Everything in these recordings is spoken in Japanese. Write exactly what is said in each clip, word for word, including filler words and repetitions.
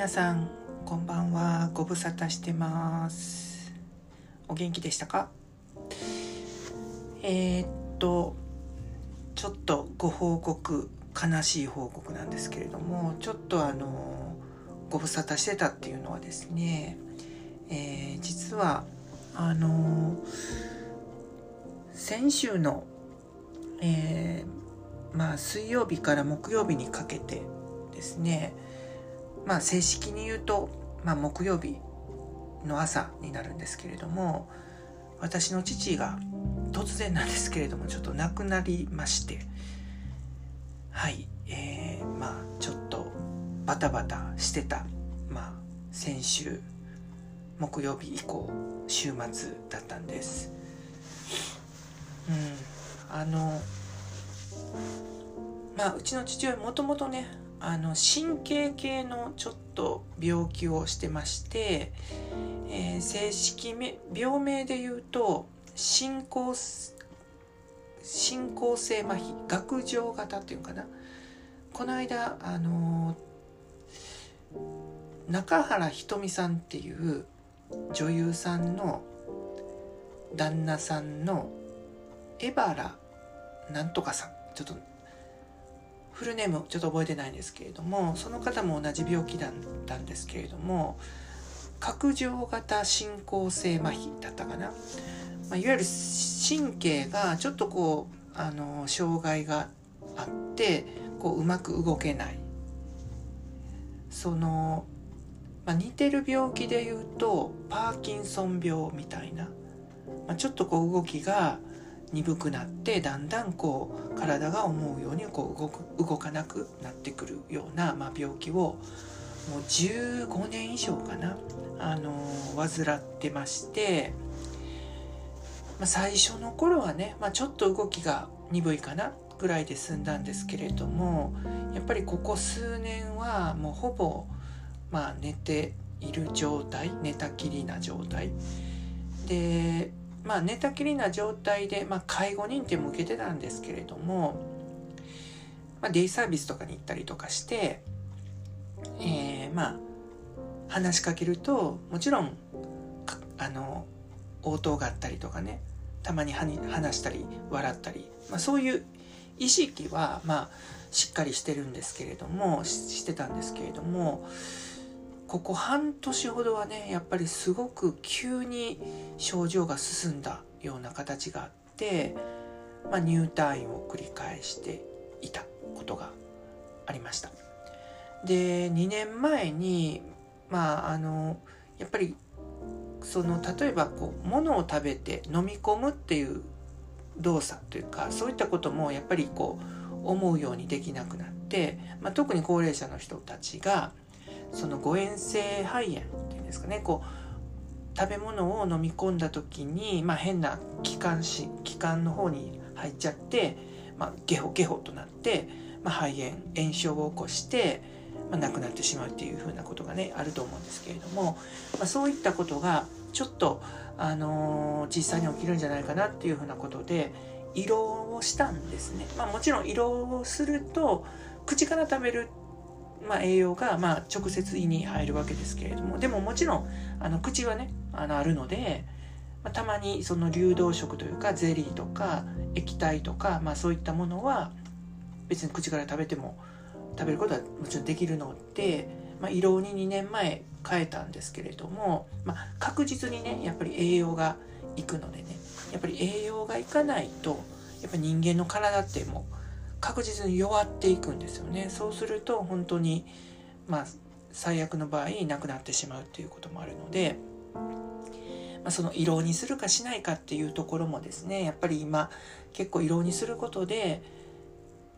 皆さんこんばんは、ご無沙汰してます。お元気でしたか？えー、っとちょっとご報告、悲しい報告なんですけれども、ちょっとあのご無沙汰してたっていうのはですね、えー、実はあの先週の、えーまあ、水曜日から木曜日にかけてですね、まあ、正式に言うと、まあ、木曜日の朝になるんですけれども、私の父が突然なんですけれどもちょっと亡くなりまして、はい、えー、まあちょっとバタバタしてた、まあ、先週木曜日以降週末だったんです。うん、あのまあうちの父親もともとね、あの神経系のちょっと病気をしてまして、えー、正式め病名で言うと進行進行性麻痺、顎上型っていうかな。この間あの中原ひとみさんっていう女優さんの旦那さんの江原なんとかさん、ちょっとフルネームちょっと覚えてないんですけれども、その方も同じ病気だったんですけれども、角上型進行性麻痺だったかな、まあ、いわゆる神経がちょっとこうあの障害があってこううまく動けない、その、まあ、似てる病気でいうとパーキンソン病みたいな、まあ、ちょっとこう動きが鈍くなってだんだんこう体が思うようにこう 動く、動かなくなってくるような、まあ、病気をもうじゅうごねん以上かな、あのー、患ってまして、まあ、最初の頃はね、まあ、ちょっと動きが鈍いかなぐらいで済んだんですけれども、やっぱりここ数年はもうほぼ、まあ、寝ている状態、寝たきりな状態で、まあ、寝たきりな状態で、まあ、介護認定も受けてたんですけれども、まあ、デイサービスとかに行ったりとかして、えー、まあ話しかけるともちろんあの応答があったりとかね、たまにはに話したり笑ったり、まあ、そういう意識は、まあ、しっかりしてるんですけれども し, してたんですけれども、ここ半年ほどはね、やっぱりすごく急に症状が進んだような形があって、まあ、入退院を繰り返していたことがありました。で、にねんまえに、まあ、あのやっぱりその例えばこう物を食べて飲み込むっていう動作というか、そういったこともやっぱりこう思うようにできなくなって、まあ、特に高齢者の人たちがその誤嚥性肺炎っていうんですかね、こう食べ物を飲み込んだ時に、まあ、変な気管支気管の方に入っちゃって、まあ、ゲホゲホとなって、まあ、肺炎炎症を起こして、まあ、亡くなってしまうっていうふうなことがねあると思うんですけれども、まあ、そういったことがちょっと、あのー、実際に起きるんじゃないかなっていうふうなことで胃ろうをしたんですね。まあ、もちろん胃ろうをすると口から食べる、まあ、栄養がまあ直接胃に入るわけですけれども、でももちろんあの口はね あのあるので、まあ、たまにその流動食というかゼリーとか液体とか、まあ、そういったものは別に口から食べても食べることはもちろんできるので、まあ、胃ろうににねんまえ変えたんですけれども、まあ、確実にねやっぱり栄養がいくのでね、やっぱり栄養がいかないとやっぱ人間の体ってもう確実に弱っていくんですよね。そうすると本当に、まあ、最悪の場合なくなってしまうということもあるので、まあ、その胃ろうにするかしないかっていうところもですね、やっぱり今結構胃ろうにすることで、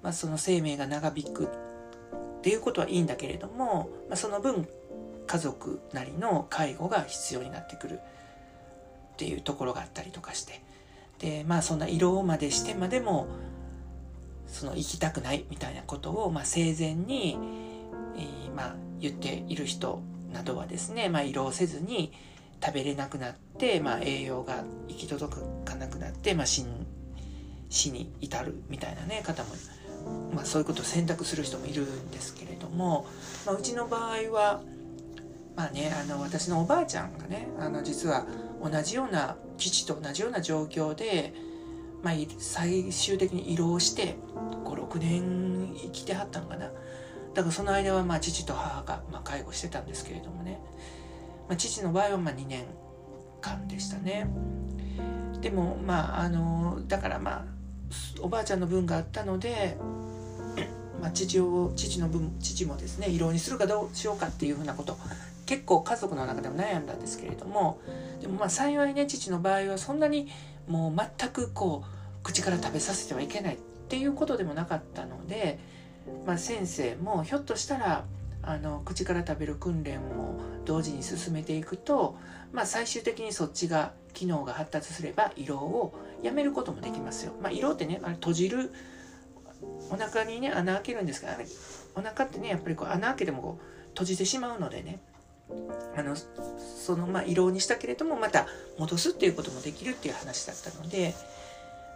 まあ、その生命が長引くっていうことはいいんだけれども、まあ、その分家族なりの介護が必要になってくるっていうところがあったりとかして、で、まあ、そんな胃ろうまでしてまでもその行きたくないみたいなことを、まあ、生前に、えーまあ、言っている人などはですね、まあ、胃ろうせずに食べれなくなって、まあ、栄養が行き届かなくなって、まあ、死, 死に至るみたいな、ね、方も、まあ、そういうことを選択する人もいるんですけれども、まあ、うちの場合はまあね、あの私のおばあちゃんがね、あの実は同じような父と同じような状況で、まあ、最終的に胃ろうしてご、ろくねん生きてはったんかな。だからその間はまあ父と母がまあ介護してたんですけれどもね、まあ、父の場合はまあにねんかんでしたね。でもまああのだからまあおばあちゃんの分があったので、まあ、父を父の分父もですね胃ろうにするかどうしようかっていうふうなこと結構家族の中でも悩んだんですけれども、でもまあ幸いね父の場合はそんなにもう全くこう口から食べさせてはいけないっていうことでもなかったので、まあ、先生もひょっとしたらあの口から食べる訓練を同時に進めていくと、まあ、最終的にそっちが機能が発達すれば胃ろうをやめることもできますよ。まあ、胃ろうってね、あれ閉じるお腹にね穴開けるんですけど、お腹ってねやっぱりこう穴開けてもこう閉じてしまうのでね、あのそのまあ胃ろうにしたけれどもまた戻すっていうこともできるっていう話だったので、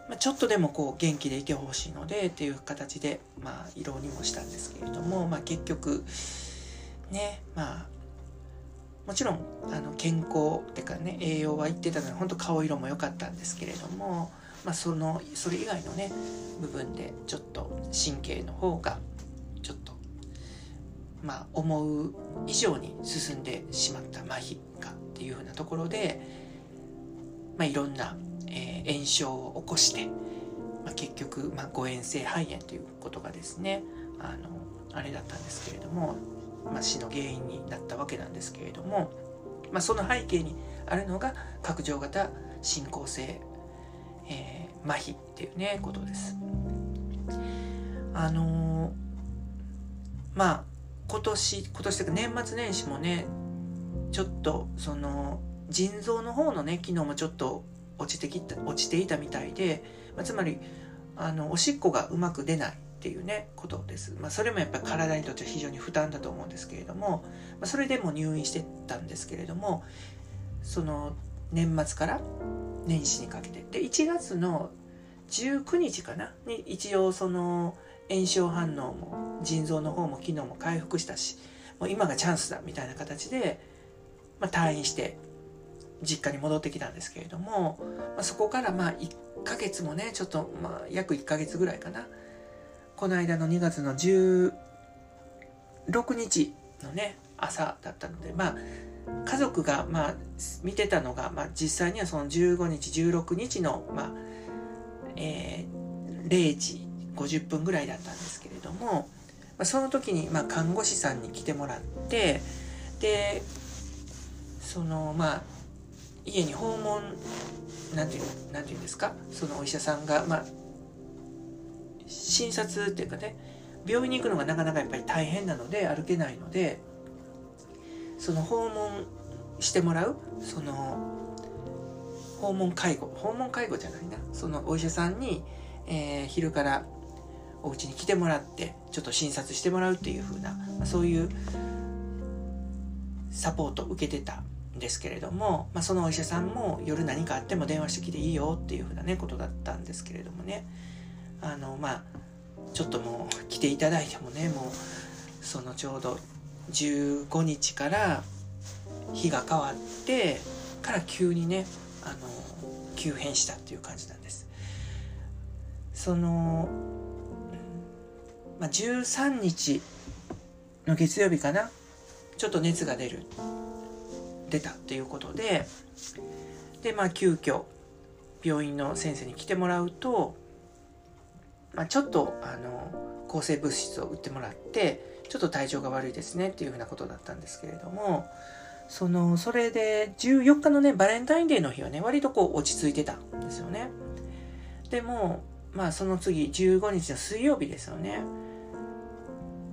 まあ、ちょっとでもこう元気でいてほしいのでっていう形でまあ胃ろうにもしたんですけれども、まあ、結局ねまあもちろんあの健康ってかね栄養はいってたので本当顔色も良かったんですけれども、まあ、そのそれ以外のね部分でちょっと神経の方がちょっとまあ思う以上に進んでしまった麻痺がっていうふうなところで、まあ、いろんな、えー、炎症を起こして、まあ、結局、まあ、誤嚥性肺炎ということがですね あの、あれだったんですけれども、まあ、死の原因になったわけなんですけれども、まあ、その背景にあるのが拡張型進行性、えー、麻痺っていうねことです。あのー、まあ今年今年というか年末年始もねちょっとその腎臓の方のね機能もちょっと落ちてきた落ちていたみたいで、まあ、つまりあのおしっこがうまく出ないっていうねことです。まあ、それもやっぱり体にとっては非常に負担だと思うんですけれども、まあ、それでも入院してたんですけれども、その年末から年始にかけてでいちがつのじゅうくにちかなに一応その炎症反応も腎臓の方も機能も回復したし、もう今がチャンスだみたいな形で、まあ、退院して実家に戻ってきたんですけれども、まあ、そこからまあいっかげつもねちょっとまあ約いっかげつぐらいかな、この間のにがつのじゅうろくにちのね朝だったので、まあ家族がまあ見てたのが、まあ、実際にはそのじゅうごにちじゅうろくにちのまあ、えー、れいじごじゅっぷんぐらいだったんですけれども、まあ、その時にまあ看護師さんに来てもらって、でそのまあ家に訪問なんていうん、なんていうんですか、そのお医者さんがまあ診察っていうかね、病院に行くのがなかなかやっぱり大変なので歩けないので、その訪問してもらうその訪問介護訪問介護じゃないなそのお医者さんに、えー、昼からお家に来てもらってちょっと診察してもらうっていう風な、まあ、そういうサポートを受けてたんですけれども、まあ、そのお医者さんも夜何かあっても電話してきていいよっていう風なねことだったんですけれどもね、あのまあちょっともう来ていただいてもね、もうそのちょうどじゅうごにちから日が変わってから急にねあの急変したっていう感じなんです。その、まあ、じゅうさんにちのげつようびかな、ちょっと熱が出る出たっていうことで、でまあ急遽病院の先生に来てもらうと、まあ、ちょっとあの抗生物質を打ってもらって、ちょっと体調が悪いですねっていうふうなことだったんですけれども、そのそれでじゅうよっかのねバレンタインデーの日はね割とこう落ち着いてたんですよね。でもまあその次じゅうごにちのすいようびですよね。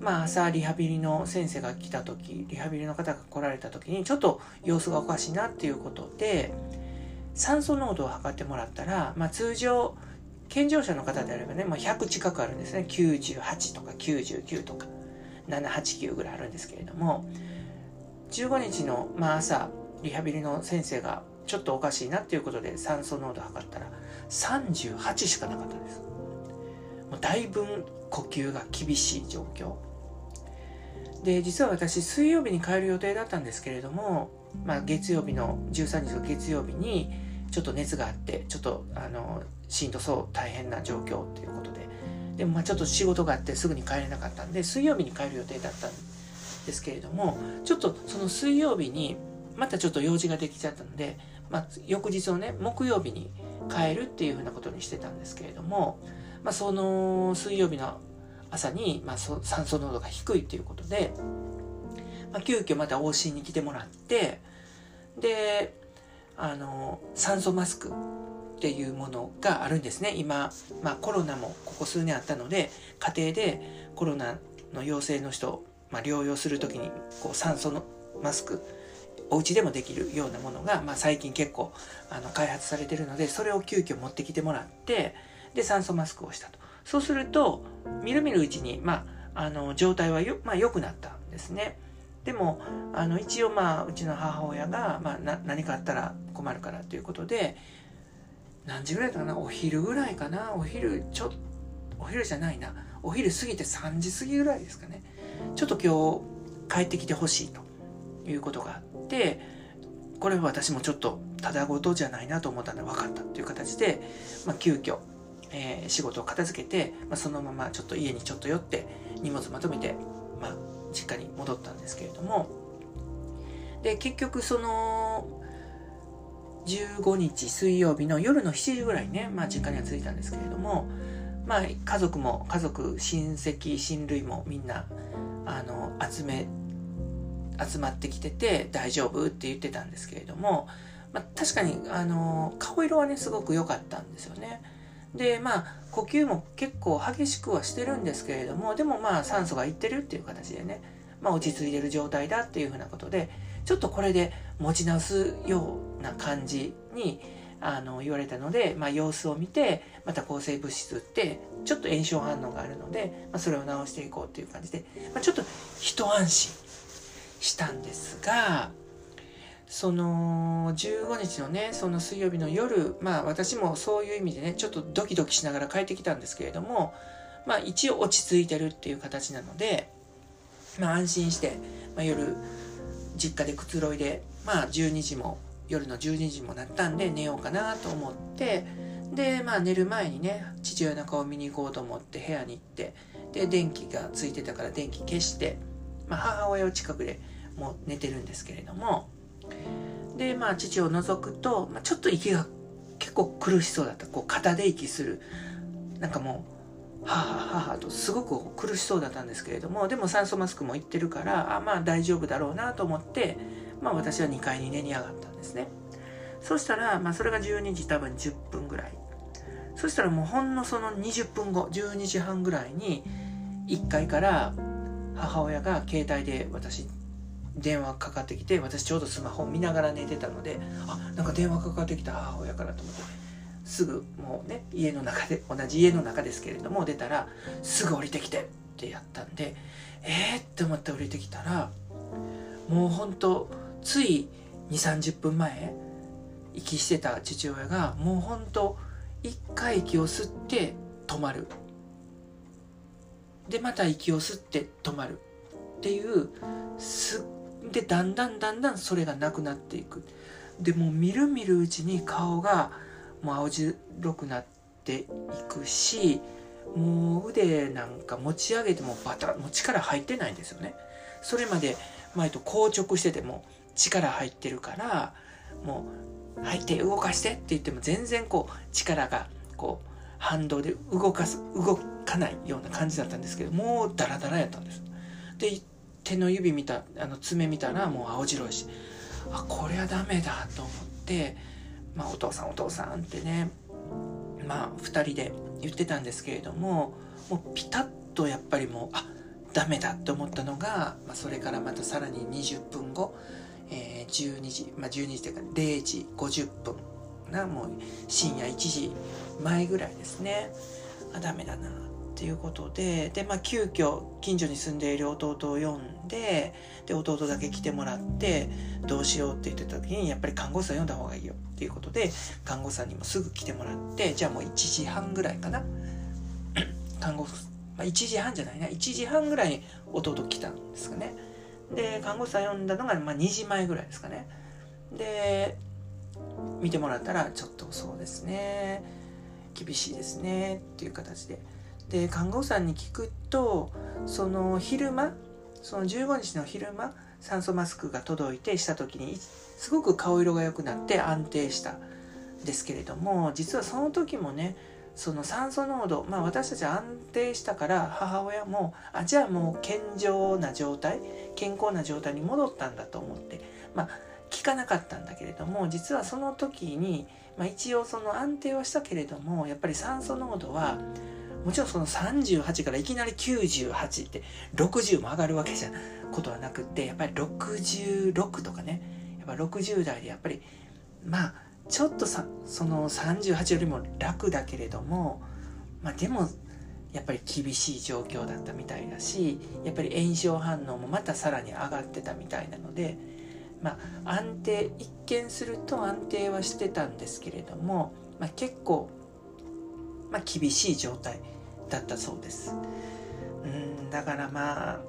まあ朝リハビリの先生が来た時、リハビリの方が来られた時にちょっと様子がおかしいなっていうことで酸素濃度を測ってもらったら、まあ通常健常者の方であればね、まあ、ひゃくちかくあるんですね。きゅうじゅうはちとかきゅうじゅうきゅうとかなな、はち、きゅうぐらいあるんですけれども、じゅうごにちの、まあ、朝リハビリの先生がちょっとおかしいなっていうことで酸素濃度測ったらさんじゅうはちしかなかったんです。もうだいぶ呼吸が厳しい状況で実は私水曜日に帰る予定だったんですけれども、まあ、月曜日のじゅうさんにちの月曜日にちょっと熱があってちょっとあのしんどそう大変な状況ということで、でもまあちょっと仕事があってすぐに帰れなかったんで水曜日に帰る予定だったんですけれども、ちょっとその水曜日にまたちょっと用事ができちゃったので、まあ、翌日をね木曜日に帰るっていうふうなことにしてたんですけれども、まあ、その水曜日の朝に、まあ、酸素濃度が低いということで、まあ、急遽また往診に来てもらって、であの酸素マスクっていうものがあるんですね今、まあ、コロナもここ数年あったので家庭でコロナの陽性の人、まあ、療養するときにこう酸素のマスクお家でもできるようなものが、まあ、最近結構あの開発されてるので、それを急遽持ってきてもらって、で酸素マスクをしたと。そうするとみるみるうちに、まあ、あの状態はよ、まあ、良くなったんですね。でもあの一応、まあ、うちの母親が、まあ、な何かあったら困るからということで、何時ぐらいかな、お昼ぐらいかな、お昼ちょお昼じゃないなお昼過ぎてさんじ過ぎぐらいですかね、ちょっと今日帰ってきてほしいということがあって、これは私もちょっとただごとじゃないなと思ったので分かったという形で、まあ、急遽えー、仕事を片付けて、まあ、そのままちょっと家にちょっと寄って荷物まとめて、まあ、実家に戻ったんですけれども、で結局そのじゅうごにち水曜日の夜のしちじぐらいね、まあ、実家には着いたんですけれども、まあ、家族も家族親戚親類もみんなあの集め集まってきてて大丈夫って言ってたんですけれども、まあ、確かにあの顔色はねすごく良かったんですよね。でまあ呼吸も結構激しくはしてるんですけれども、でもまあ酸素がいってるっていう形でね、まあ、落ち着いてる状態だっていうふうなことで、ちょっとこれで持ち直すような感じにあの言われたので、まあ、様子を見てまた抗生物質ってちょっと炎症反応があるので、まあ、それを治していこうっていう感じで、まあ、ちょっと一安心したんですが、そのじゅうごにちのねその水曜日の夜、まあ私もそういう意味でねちょっとドキドキしながら帰ってきたんですけれども、まあ一応落ち着いてるっていう形なので、まあ安心して、まあ、夜実家でくつろいで、まあじゅうにじも夜のじゅうにじもなったんで寝ようかなと思って、でまあ寝る前にね父親の顔を見に行こうと思って部屋に行って、で電気がついてたから電気消して、まあ、母親を近くでもう寝てるんですけれども、でまあ父を覗くと、まあ、ちょっと息が結構苦しそうだった。こう肩で息する、なんかもうはぁはぁはぁとすごく苦しそうだったんですけれども、でも酸素マスクもいってるから、あまあ大丈夫だろうなと思って、まあ、私はにかいに寝に上がったんですね。そしたら、まあ、それがじゅうにじ多分じゅっぷんぐらい、そしたらもうほんのそのにじゅっぷんごじゅうにじはんぐらいにいっかいから母親が携帯で私電話かかってきて、私ちょうどスマホを見ながら寝てたので、あ、なんか電話かかってきた母親からと思って、すぐもうね家の中で同じ家の中ですけれども出たらすぐ降りてきてってやったんで、えーって思って降りてきたら、もうほんとつい にじゅうさんじゅっぷんまえ息してた父親がもうほんといっかい息を吸って止まる、でまた息を吸って止まるっていうすでだんだんだんだんそれがなくなっていく。でもうみるみるうちに顔がもう青白くなっていくし、もう腕なんか持ち上げてもバタもう力入ってないんですよね。それまで前と硬直してても力入ってるから、もう入って動かしてって言っても全然こう力がこう反動で動かす動かないような感じだったんですけど、もうダラダラやったんです。で手の指見たあの爪見たらもう青白いし、あこれはダメだと思って、まあ、お父さんお父さんってね、まあふたりで言ってたんですけれども、もうピタッとやっぱりもうあダメだと思ったのが、まあ、それからまたさらににじゅっぷんご、えー、じゅうにじ、まあ、じゅうにじというかれいじごじゅっぷんな、もう深夜いちじまえぐらいですね。あダメだなということで、で、まあ、急遽近所に住んでいる弟を呼んで、で弟だけ来てもらってどうしようって言ってた時に、やっぱり看護師さん呼んだ方がいいよっていうことで看護師さんにもすぐ来てもらって、じゃあもういちじはんぐらいかな看護まあ、いちじはんじゃないな、いちじはんぐらいに弟来たんですかね。で看護師さん呼んだのが、まあ、にじまえぐらいですかね。で見てもらったら、ちょっとそうですね、厳しいですねっていう形で、で看護師さんに聞くと、その昼間、そのじゅうごにちの昼間、酸素マスクが届いてした時にすごく顔色が良くなって安定したんですけれども、実はその時もね、その酸素濃度、まあ私たち安定したから、母親もあじゃあもう健常な状態、健康な状態に戻ったんだと思って、まあ、聞かなかったんだけれども、実はその時に、まあ、一応その安定はしたけれども、やっぱり酸素濃度はもちろんそのさんじゅうはちからいきなりきゅうじゅうはちってろくじゅうも上がるわけじゃことはなくって、やっぱりろくじゅうろくとかね、やっぱろくじゅう代でやっぱりまあちょっとさ、そのさんじゅうはちよりも楽だけれども、まあ、でもやっぱり厳しい状況だったみたいだし、やっぱり炎症反応もまたさらに上がってたみたいなので、まあ、安定、一見すると安定はしてたんですけれども、まあ、結構、まあ、厳しい状態だったそうです。うんだからまあ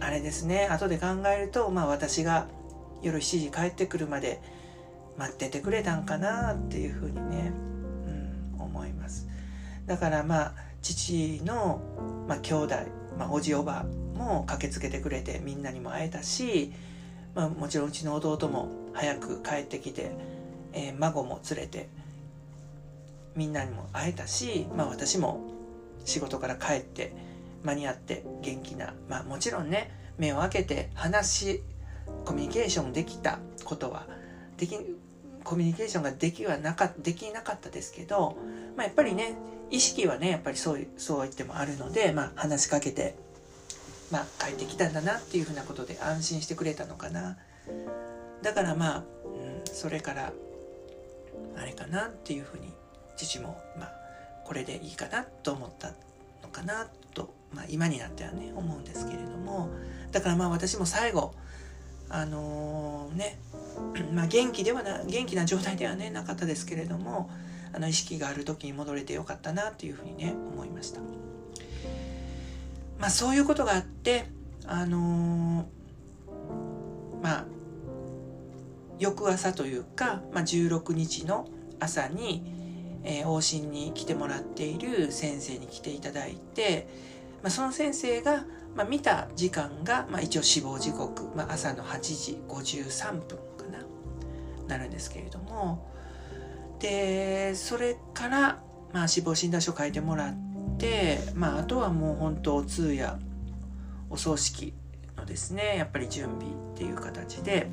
あれですね、後で考えると、まあ、私が夜しちじ帰ってくるまで待っててくれたんかなっていうふうにね、うん、思います。だからまあ父の、まあ、兄弟、まあ、おじおばも駆けつけてくれて、みんなにも会えたし、まあ、もちろんうちの弟も早く帰ってきて、えー、孫も連れてみんなにも会えたし、まあ、私も仕事から帰って間に合って元気な、まあ、もちろんね、目を開けて話しコミュニケーションできたことはできコミュニケーションができはなかできなかったですけど、まあ、やっぱりね、意識はね、やっぱりそうそう言ってもあるので、まあ、話しかけて、まあ、帰ってきたんだなっていうふうなことで安心してくれたのかな。だからまあ、うん、それからあれかなっていうふうに、父もまあこれでいいかなと思ったのかなと、まあ、今になってはね思うんですけれども、だからまあ私も最後あのー、ね、まあ、元気ではな元気な状態ではねなかったですけれども、あの意識がある時に戻れてよかったなというふうにね思いました。まあそういうことがあって、あのー、まあ翌朝というか、まあ、じゅうろくにちの朝に、えー、往診に来てもらっている先生に来ていただいて、まあ、その先生が、まあ、見た時間が、まあ、一応死亡時刻、まあ、朝のはちじごじゅうさんぷんかななるんですけれども、でそれから、まあ、死亡診断書書いてもらって、まあ、あとはもう本当お通夜、お葬式のですね、やっぱり準備っていう形で、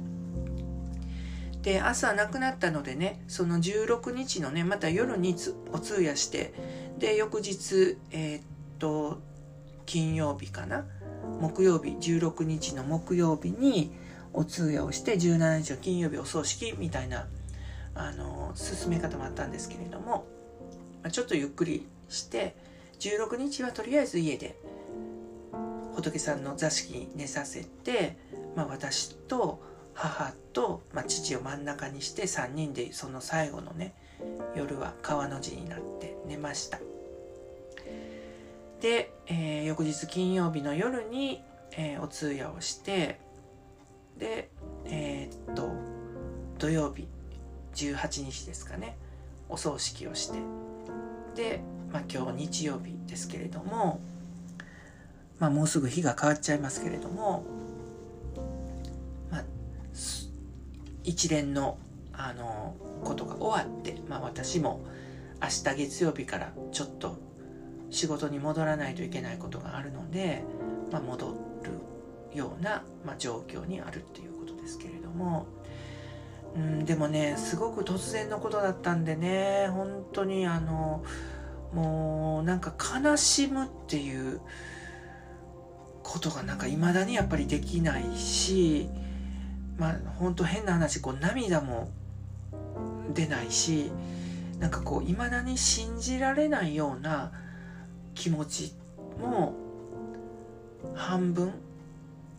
で朝亡くなったのでね、そのじゅうろくにちのね、また夜にお通夜して、で翌日えー、っと金曜日かな、木曜日、じゅうろくにちの木曜日にお通夜をして、じゅうしちにちの金曜日お葬式みたいな、あの進め方もあったんですけれども、ちょっとゆっくりしてじゅうろくにちはとりあえず家で仏さんの座敷に寝させて、まあ、私と母と、まあ、父を真ん中にしてさんにんでその最後のね夜は川の字になって寝ました。で、えー、翌日金曜日の夜に、えー、お通夜をして、で、えー、っと土曜日じゅうはちにちですかね、お葬式をして、で、まあ、今日日曜日ですけれども、まあ、もうすぐ日が変わっちゃいますけれども、まあ、一連の、あのことが終わって、まあ、私も明日月曜日からちょっと仕事に戻らないといけないことがあるので、まあ、戻るような、まあ、状況にあるっていうことですけれども、うん、でもね、すごく突然のことだったんでね、本当にあのもうなんか悲しむっていうことがなんか未だにやっぱりできないし、まあ本当変な話、こう涙も出ないし、なんかこう未だに信じられないような気持ちも半分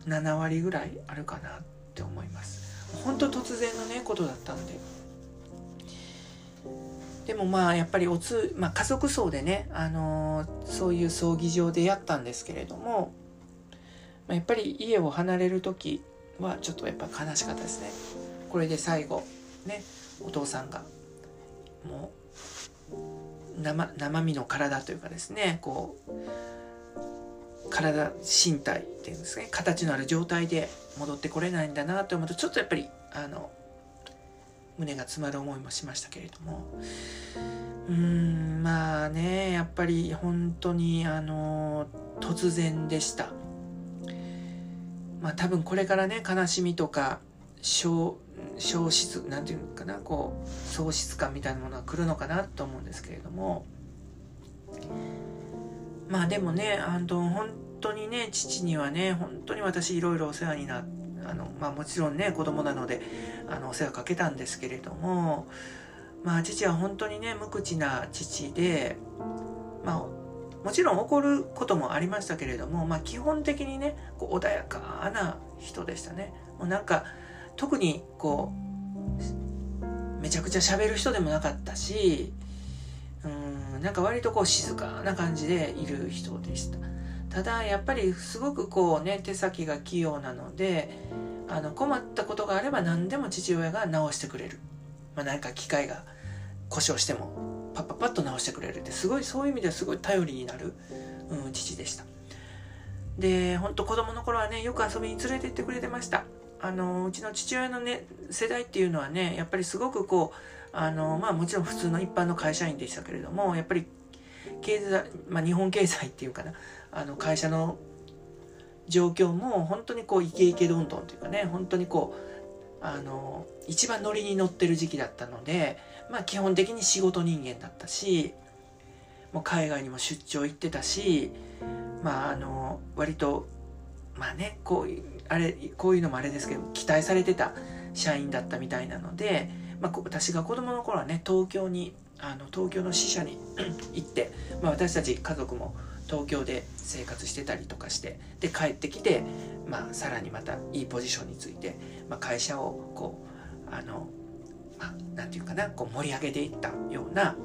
ななわりぐらいあるかなって思います。本当突然のねことだったんで、でもまあやっぱりおつ、まあ、家族葬でね、あのー、そういう葬儀場でやったんですけれども、やっぱり家を離れる時はちょっとやっぱ悲しかったですね。これで最後ね、お父さんがもう 生, 生身の体というかですね、こう体身体っていうんですね、形のある状態で戻ってこれないんだなと思うと、ちょっとやっぱりあの胸が詰まる思いもしましたけれども、うーんまあね、やっぱり本当にあの突然でした。まあ多分これからね、悲しみとか消消失なんていうのかな、こう喪失感みたいなものが来るのかなと思うんですけれども、まあでもね、あの本当にね、父にはね、本当に私いろいろお世話になって、あのまあ、もちろんね子供なのであのお世話かけたんですけれども、まあ、父は本当にね無口な父で、まあ、もちろん怒ることもありましたけれども、まあ、基本的にねこう穏やかな人でしたね。もうなんか特にこうめちゃくちゃ喋る人でもなかったし、うんなんか割とこう静かな感じでいる人でした。ただやっぱりすごくこうね手先が器用なので、あの困ったことがあれば何でも父親が直してくれる、まあ、何か機械が故障してもパッパッパッと直してくれるって、すごいそういう意味ではすごい頼りになる、うん、父でした。で本当子供の頃はねよく遊びに連れて行ってくれてました。あのうちの父親の、ね、世代っていうのはねやっぱりすごくこうあの、まあ、もちろん普通の一般の会社員でしたけれども、やっぱり経済、まあ、日本経済っていうかな、あの会社の状況も本当にこうイケイケどんどんというかね、本当にこうあの一番ノリに乗ってる時期だったので、まあ基本的に仕事人間だったし、もう海外にも出張行ってたし、まああの割とまあねこういうあれこういうのもあれですけど期待されてた社員だったみたいなので、まあ私が子供の頃はね東京にあの東京の支社に行って、まあ、私たち家族も東京で生活してたりとかして、で帰ってきて、まあ、さらにまたいいポジションについて、まあ、会社をこうあの、まあ、なんていうかなこう盛り上げていったような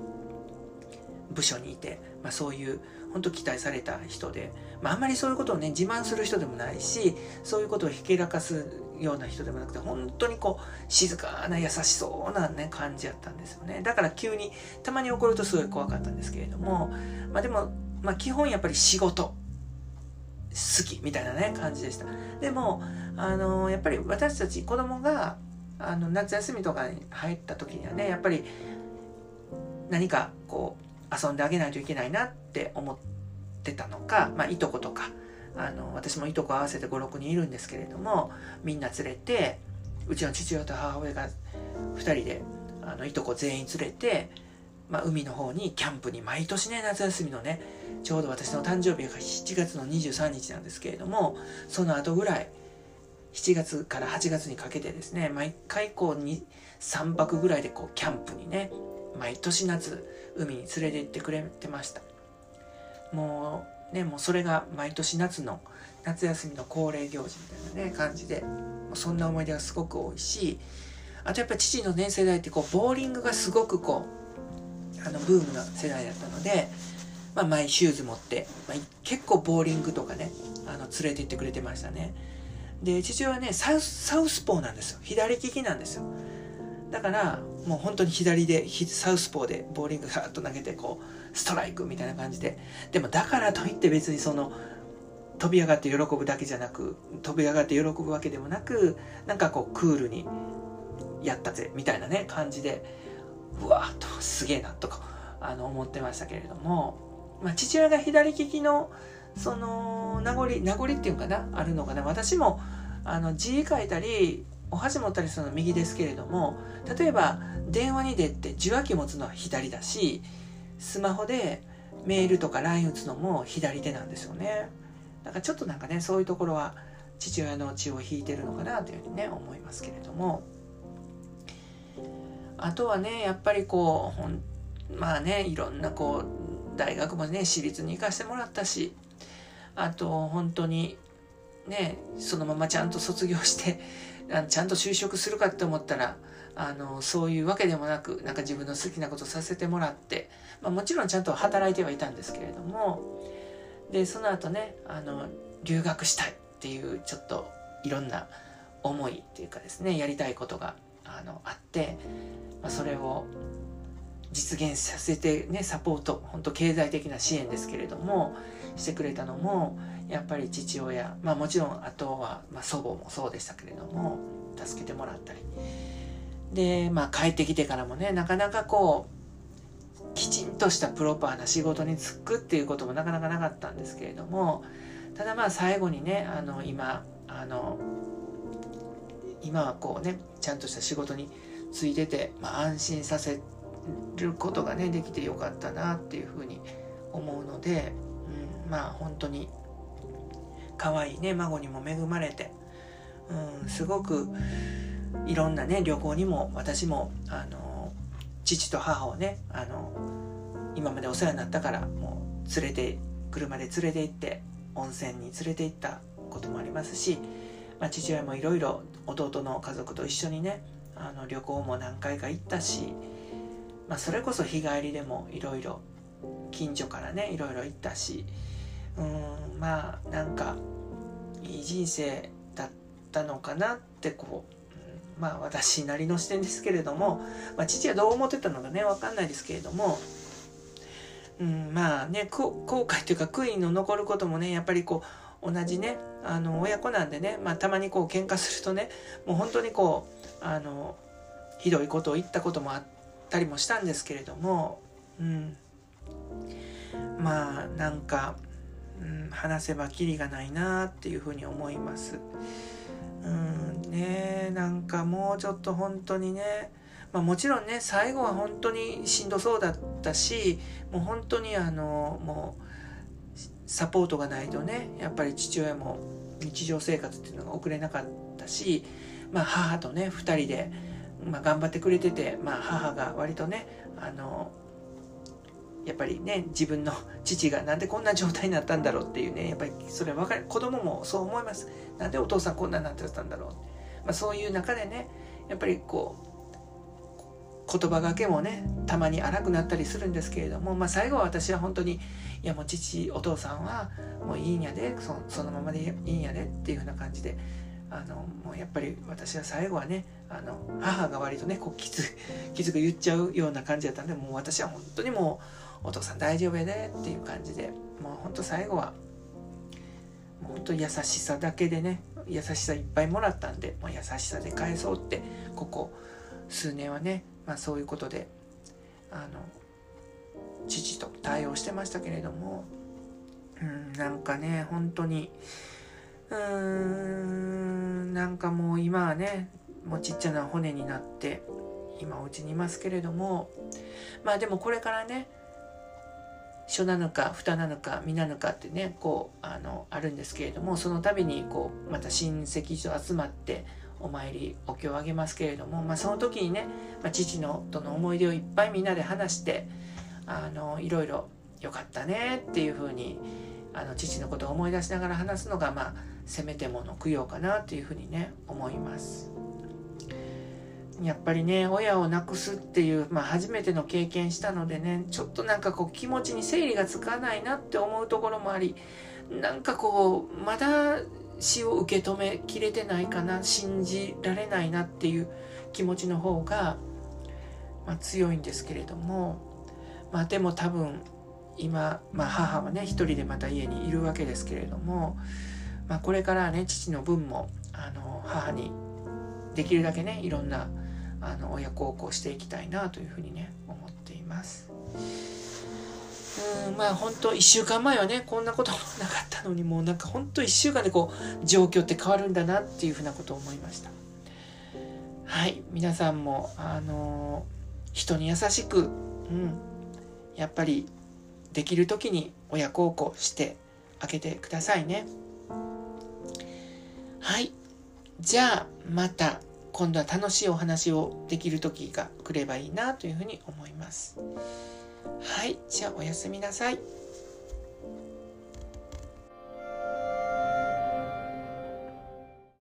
部署にいて、まあ、そういう本当期待された人で、まあ、あんまりそういうことをね自慢する人でもないし、そういうことをひけらかすような人でもなくて、本当にこう静かな優しそうな、ね、感じやったんですよね。だから急にたまに怒るとすごい怖かったんですけれども、まあ、でもまあ、基本やっぱり仕事好きみたいなね感じでした。でもあのやっぱり私たち子供があの夏休みとかに入った時にはね、やっぱり何かこう遊んであげないといけないなって思ってたのか、まあ、いとことかあの私もいとこ合わせてご、ろくにんいるんですけれども、みんな連れてうちの父親と母親がふたりであのいとこ全員連れて、まあ、海の方にキャンプに毎年ね夏休みのねちょうど私の誕生日がしちがつのにじゅうさんにちなんですけれども、その後ぐらいしちがつからはちがつにかけてですね、毎回こうさんぱくぐらいでこうキャンプにね毎年夏海に連れて行ってくれてました。もうねもうそれが毎年夏の夏休みの恒例行事みたいなね感じで、そんな思い出がすごく多いし、あとやっぱり父のね世代ってこうボーリングがすごくこうあのブームな世代だったので、まあ、マイシューズ持って、まあ、結構ボーリングとかねあの連れて行ってくれてましたね。で父親はねサウス、サウスポーなんですよ。左利きなんですよ。だからもう本当に左でサウスポーでボーリングガーッと投げてこうストライクみたいな感じで、でもだからといって別にその飛び上がって喜ぶだけじゃなく、飛び上がって喜ぶわけでもなく、なんかこうクールにやったぜみたいなね感じで、うわーっとすげえなとかあの思ってましたけれども、まあ、父親が左利きのその名残名残っていうかなあるのかな。私もあの字書いたりお箸持ったりするの右ですけれども、例えば電話に出て受話器持つのは左だし、スマホでメールとか ライン 打つのも左手なんですよね。だからちょっとなんかねそういうところは父親の血を引いてるのかなというふうにね思いますけれども、あとはねやっぱりこうほんまあねいろんなこう大学もね私立に行かせてもらったし、あと本当にねそのままちゃんと卒業してちゃんと就職するかって思ったらあのそういうわけでもなく、なんか自分の好きなことさせてもらって、まあ、もちろんちゃんと働いてはいたんですけれども、でその後ね、あの留学したいっていうちょっといろんな思いっていうかですね、やりたいことが あのあって、まあ、それを実現させてね、サポート、本当経済的な支援ですけれどもしてくれたのもやっぱり父親、まあ、もちろんあとは、まあ、祖母もそうでしたけれども助けてもらったりで、まあ、帰ってきてからもね、なかなかこうきちんとしたプロパーな仕事に就くっていうこともなかなかなかったんですけれども、ただまあ最後にね、あの今あの今はこうねちゃんとした仕事に就いてて、まあ、安心させてることがねできてよかったなっていうふうに思うので、うん、まあ本当に可愛いね孫にも恵まれて、うん、すごくいろんなね旅行にも私もあの父と母をねあの今までお世話になったからもう連れて車で連れて行って温泉に連れて行ったこともありますし、まあ、父親もいろいろ弟の家族と一緒にねあの旅行も何回か行ったし、まあ、それこそ日帰りでもいろいろ近所からねいろいろ行ったし、うーんまあなんかいい人生だったのかなってこう、まあ私なりの視点ですけれども、まあ、父はどう思ってたのかね分かんないですけれども、うんまあね後悔というか悔いの残ることもねやっぱりこう同じねあの親子なんでね、まあ、たまにこう喧嘩するとねもう本当にこうあのひどいことを言ったこともあってたりもしたんですけれども、うん、まあなんか、うん、話せばキリがないなっていうふうに思います。うんね、なんかもうちょっと本当にね、まあ、もちろんね最後は本当にしんどそうだったし、もう本当にあのもうサポートがないとねやっぱり父親も日常生活っていうのが送れなかったし、まあ、母とねふたりでまあ、頑張ってくれてて、まあ、母が割とねあのやっぱりね自分の父がなんでこんな状態になったんだろうっていうねやっぱりそれ分かる、子供もそう思います。なんでお父さんこんなになってたんだろう、まあ、そういう中でねやっぱりこう言葉がけもねたまに荒くなったりするんですけれども、まあ、最後は私は本当にいやもう父お父さんはもういいんやで そ, そのままでいいんやでっていうふうな感じで。あのもうやっぱり私は最後はねあの母が割とねこうきつきつく言っちゃうような感じだったんで、もう私は本当にもうお父さん大丈夫やでっていう感じで、もう本当最後はもう本当優しさだけでね優しさいっぱいもらったんで、もう優しさで返そうってここ数年はね、まあ、そういうことであの父と対応してましたけれども、うんなんかね本当にうーんなんかもう今はねもうちっちゃな骨になって今お家にいますけれども、まあでもこれからね初なのか二なのか三なのかってねこう あのあるんですけれども、その度にこうまた親戚一同集まってお参りお経をあげますけれども、まあ、その時にね、まあ、父のとの思い出をいっぱいみんなで話してあのいろいろよかったねっていう風にあの父のことを思い出しながら話すのが、まあ、せめてもの供養かなというふうにね思います。やっぱりね親を亡くすっていう、まあ、初めての経験したのでねちょっとなんかこう気持ちに整理がつかないなって思うところもあり、なんかこうまだ死を受け止めきれてないかな、信じられないなっていう気持ちの方が、まあ、強いんですけれども、まあ、でも多分今、まあ、母はね一人でまた家にいるわけですけれども、まあ、これからね父の分もあの母にできるだけねいろんなあの親孝行していきたいなというふうにね思っています。うーんまあ本当いっしゅうかんまえはねこんなこともなかったのに、もうなんか本当いっしゅうかんでこう状況って変わるんだなっていうふうなことを思いました。はい皆さんもあの人に優しく、うん、やっぱりできる時に親孝行してあげてくださいね。はいじゃあまた今度は楽しいお話をできる時が来ればいいなというふうに思います。はいじゃあおやすみなさい。